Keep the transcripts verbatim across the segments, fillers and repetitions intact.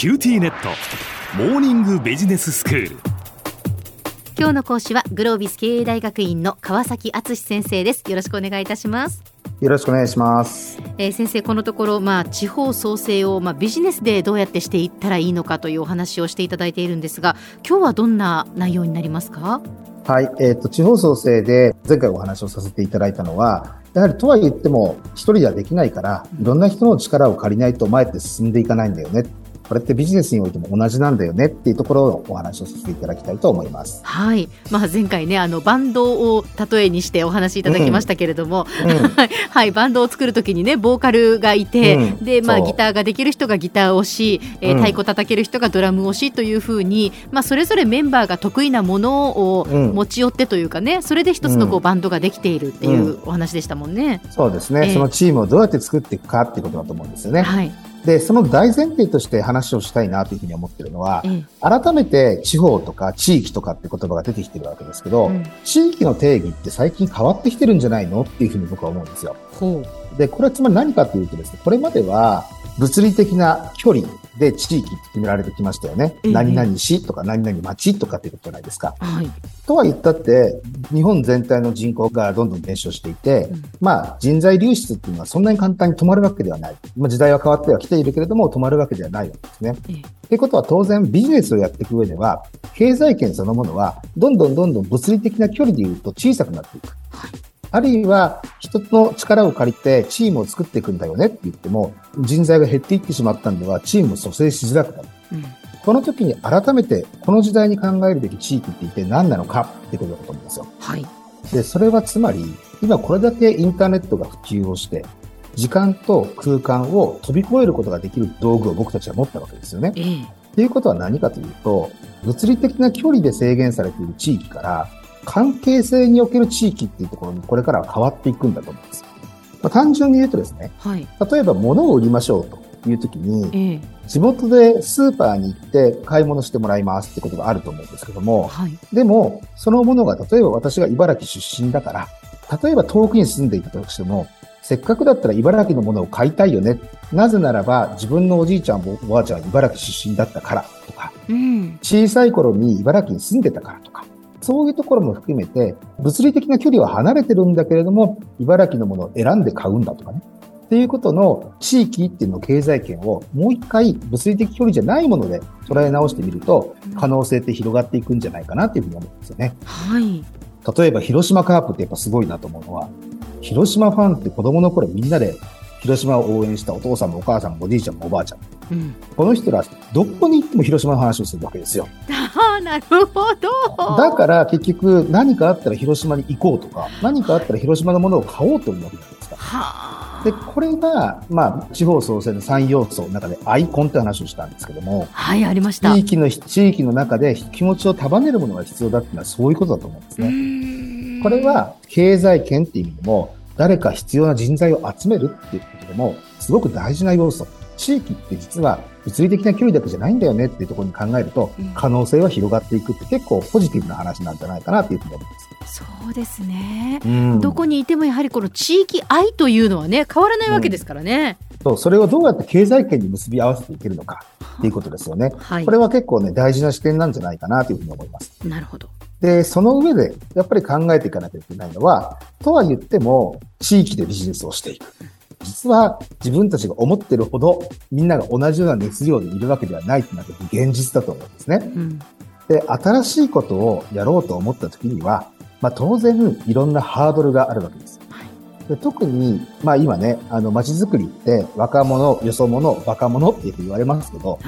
キューティーネットモーニングビジネススクール。今日の講師はグロービス経営大学院の川崎敦先生です。よろしくお願いいたします。よろしくお願いします、えー、先生、このところ、まあ、地方創生を、まあ、ビジネスでどうやってしていったらいいのかというお話をしていただいているんですが、今日はどんな内容になりますか？はい、えーと、地方創生で前回お話をさせていただいたのは、やはりとは言っても一人ではできないからいろんな人の力を借りないと前って進んでいかないんだよね、これってビジネスにおいても同じなんだよねっていうところをお話をさせていただきたいと思います。はい、まあ、前回ね、あのバンドを例えにしてお話しいただきましたけれども、うんうんはい、バンドを作るときにね、ボーカルがいて、うん、で、まあ、ギターができる人がギターをし、えー、太鼓叩ける人がドラムをしというふうに、まあ、それぞれメンバーが得意なものを持ち寄ってというかね、それで一つのこうバンドができているっていうお話でしたもんね。うん、そうですね、えー、そのチームをどうやって作っていくかっていうことだと思うんですよね。はい、でその大前提として話をしたいなというふうに思っているのは、うん、改めて地方とか地域とかって言葉が出てきてるわけですけど、うん、地域の定義って最近変わってきてるんじゃないのっていうふうに僕は思うんですよ。うん、でこれはつまり何かというとですね、これまでは物理的な距離で地域って決められてきましたよね。うん、何々市とか何々町とかっていうことじゃないですか。はい、とは言ったって日本全体の人口がどんどん減少していて、うん、まあ人材流出っていうのはそんなに簡単に止まるわけではない。まあ、時代は変わってはきているけれども止まるわけではないわけですね。うん、ってことは当然ビジネスをやっていく上では経済圏そのものはどんどんどんどん物理的な距離でいうと小さくなっていく。はい、あるいは人の力を借りてチームを作っていくんだよねって言っても人材が減っていってしまったんではチームを蘇生しづらくなる。うん、この時に改めてこの時代に考えるべき地域って一体何なのかってことだと思いますよ。はい、でそれはつまり今これだけインターネットが普及をして時間と空間を飛び越えることができる道具を僕たちは持ったわけですよね。えー、っていうことは何かというと物理的な距離で制限されている地域から関係性における地域っていうところにこれからは変わっていくんだと思うんです。まあ、単純に言うとですね、はい、例えば物を売りましょうというときに、ええ、地元でスーパーに行って買い物してもらいますってことがあると思うんですけども、はい、でもそのものが例えば私が茨城出身だから例えば遠くに住んでいたとしてもせっかくだったら茨城のものを買いたいよね、なぜならば自分のおじいちゃんもおばあちゃんは茨城出身だったからとか、うん、小さい頃に茨城に住んでたからとかそういうところも含めて物理的な距離は離れてるんだけれども茨城のものを選んで買うんだとかねっていうことの地域っていうの経済圏をもう一回物理的距離じゃないもので捉え直してみると可能性って広がっていくんじゃないかなっていうふうに思うんですよね。はい、例えば広島カープってやっぱすごいなと思うのは広島ファンって子供の頃みんなで広島を応援したお父さんもお母さんもおじいちゃんもおばあちゃん、うん、この人らどこに行っても広島の話をするわけですよ。あ、なるほど。だから結局何かあったら広島に行こうとか何かあったら広島のものを買おうと思うわけじゃないですか。はでこれが、まあ、地方創生のさん要素の中でアイコンって話をしたんですけども、はい、ありました。地域の、地域の中で気持ちを束ねるものが必要だっていうのはそういうことだと思うんですね。これは経済圏っていう意味でも誰か必要な人材を集めるっていうことでもすごく大事な要素。地域って実は物理的な距離だけじゃないんだよねっていうところに考えると可能性は広がっていくって結構ポジティブな話なんじゃないかなっていうふうに思います。そうですね、うん、どこにいてもやはりこの地域愛というのはね変わらないわけですからね。うん、そう、それをどうやって経済圏に結び合わせていけるのかっていうことですよね。はい、これは結構ね大事な視点なんじゃないかなというふうに思います。なるほど。で、その上でやっぱり考えていかなきゃいけないのは、とは言っても地域でビジネスをしていく。実は自分たちが思ってるほどみんなが同じような熱量でいるわけではないってなる現実だと思うんですね。うん、で、新しいことをやろうと思った時には、まあ当然いろんなハードルがあるわけです。はい、で特に、まあ今ね、あの街づくりって若者、よそ者、バカ者ってよく言われますけど、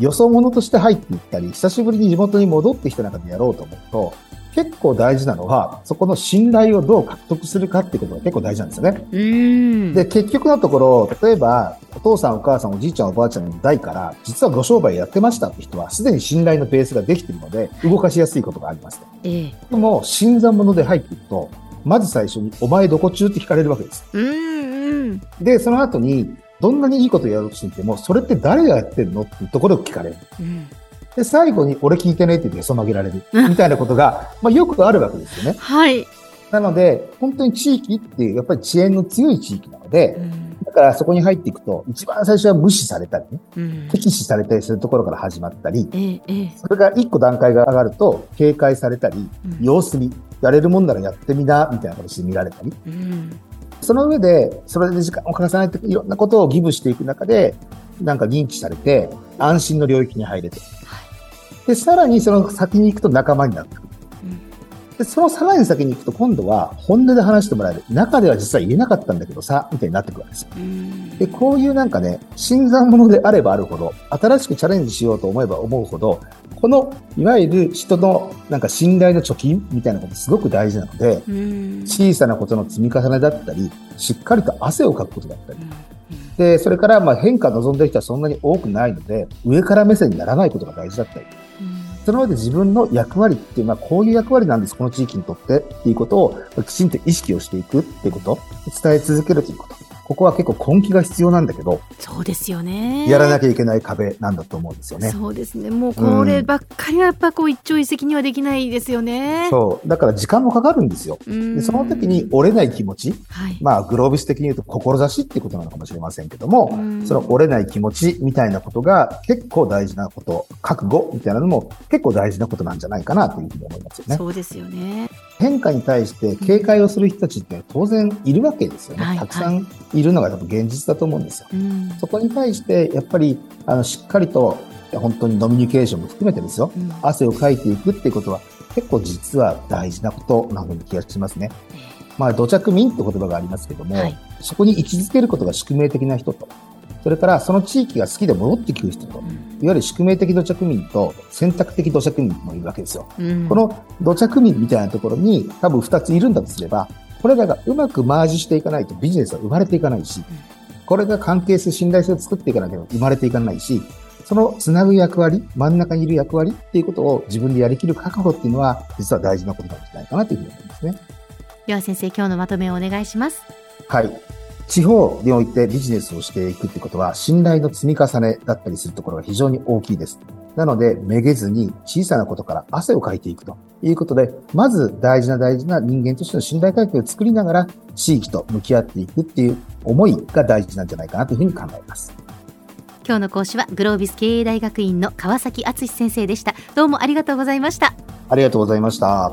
よそ者として入っていったり、久しぶりに地元に戻ってきた中でやろうと思うと、結構大事なのはそこの信頼をどう獲得するかってことが結構大事なんですよね。うんで結局のところ例えばお父さんお母さんおじいちゃんおばあちゃんの代から実はご商売やってましたって人はすでに信頼のベースができているので動かしやすいことがあります。ええ、でも新参者で入っていくとまず最初にお前どこ中って聞かれるわけです。うんうんでその後にどんなにいいことやろうとしていてもそれって誰がやってるのっていうところを聞かれる。うんで最後に俺聞いてねって言ってへそ曲げられるみたいなことがまあよくあるわけですよね。はい。なので本当に地域っていうやっぱり知恵の強い地域なのでだからそこに入っていくと一番最初は無視されたり、ねうん、敵視されたりするところから始まったり、ええ、それが一個段階が上がると警戒されたり、うん、様子見やれるもんならやってみなみたいな形で見られたり、うん、その上でそれで時間をかかさないといろんなことをギブしていく中でなんか認知されて安心の領域に入れて、はい、でさらにその先に行くと仲間になってくる、うん、でそのさらに先に行くと今度は本音で話してもらえる、中では実は言えなかったんだけどさみたいになってくるわけですよ、うん、でこういうなんかね新参者であればあるほど新しくチャレンジしようと思えば思うほどこのいわゆる人のなんか信頼の貯金みたいなことすごく大事なので、うん、小さなことの積み重ねだったりしっかりと汗をかくことだったり、うんでそれからまあ変化を望んでいる人はそんなに多くないので上から目線にならないことが大事だったり、うん、その上で自分の役割っていうのはこういう役割なんですこの地域にとってっていうことをきちんと意識をしていくっていうこと、伝え続けるということ、ここは結構根気が必要なんだけど、そうですよね、やらなきゃいけない壁なんだと思うんですよね。そうですね、もうこればっかりはやっぱこう一朝一夕にはできないですよね、うん、そうだから時間もかかるんですよ。でその時に折れない気持ち、はい、まあグロービス的に言うと志ってことなのかもしれませんけども、その折れない気持ちみたいなことが結構大事なこと、覚悟みたいなのも結構大事なことなんじゃないかなというふうに思いますよね。そうですよね、変化に対して警戒をする人たちって当然いるわけですよね、はいはい、たくさんいるのがやっぱ現実だと思うんですよ、うん、そこに対してやっぱりあのしっかりと本当にノミニケーションも含めてですよ、うん、汗をかいていくっていうことは結構実は大事なことなのに気がしますね。まあ土着民って言葉がありますけども、はい、そこに位置づけることが宿命的な人と、それからその地域が好きで戻ってくる人と、うん、いわゆる宿命的土着民と選択的土着民もいるわけですよ、うん、この土着民みたいなところに多分ふたついるんだとすれば、これらがうまくマージしていかないとビジネスは生まれていかないし、これが関係性信頼性を作っていかなければ生まれていかないし、そのつなぐ役割、真ん中にいる役割っていうことを自分でやりきる覚悟っていうのは実は大事なことなんじゃないかなというふうに思いますね。では先生、今日のまとめをお願いします。はい、地方においてビジネスをしていくってことは信頼の積み重ねだったりするところが非常に大きいです。なのでめげずに小さなことから汗をかいていくということで、まず大事な大事な人間としての信頼関係を作りながら地域と向き合っていくっていう思いが大事なんじゃないかなというふうに考えます。今日の講師はグロービス経営大学院の川崎敦先生でした。どうもありがとうございました。ありがとうございました。